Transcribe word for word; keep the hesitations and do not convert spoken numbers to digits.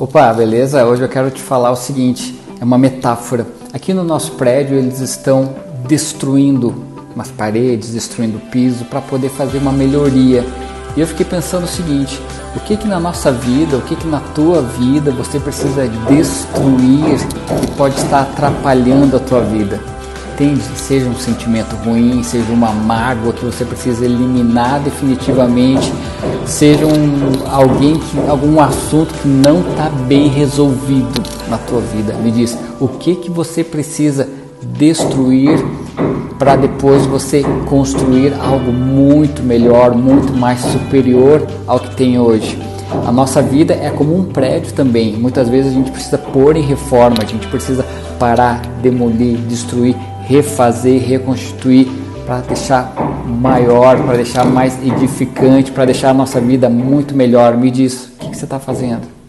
Opa, beleza? Hoje eu quero te falar o seguinte, é uma metáfora. Aqui no nosso prédio eles estão destruindo umas paredes, destruindo o piso para poder fazer uma melhoria. E eu fiquei pensando o seguinte, o que que na nossa vida, o que que na tua vida você precisa destruir que pode estar atrapalhando a tua vida? Entende? Seja um sentimento ruim, seja uma mágoa que você precisa eliminar definitivamente, seja um, alguém que, algum assunto que não está bem resolvido na tua vida. Me diz, o que que você precisa destruir para depois você construir algo muito melhor, muito mais superior ao que tem hoje? A nossa vida é como um prédio também. Muitas vezes a gente precisa pôr em reforma, a gente precisa parar, demolir, destruir, refazer, reconstituir para deixar maior, para deixar mais edificante, para deixar a nossa vida muito melhor. Me diz, o que você está fazendo?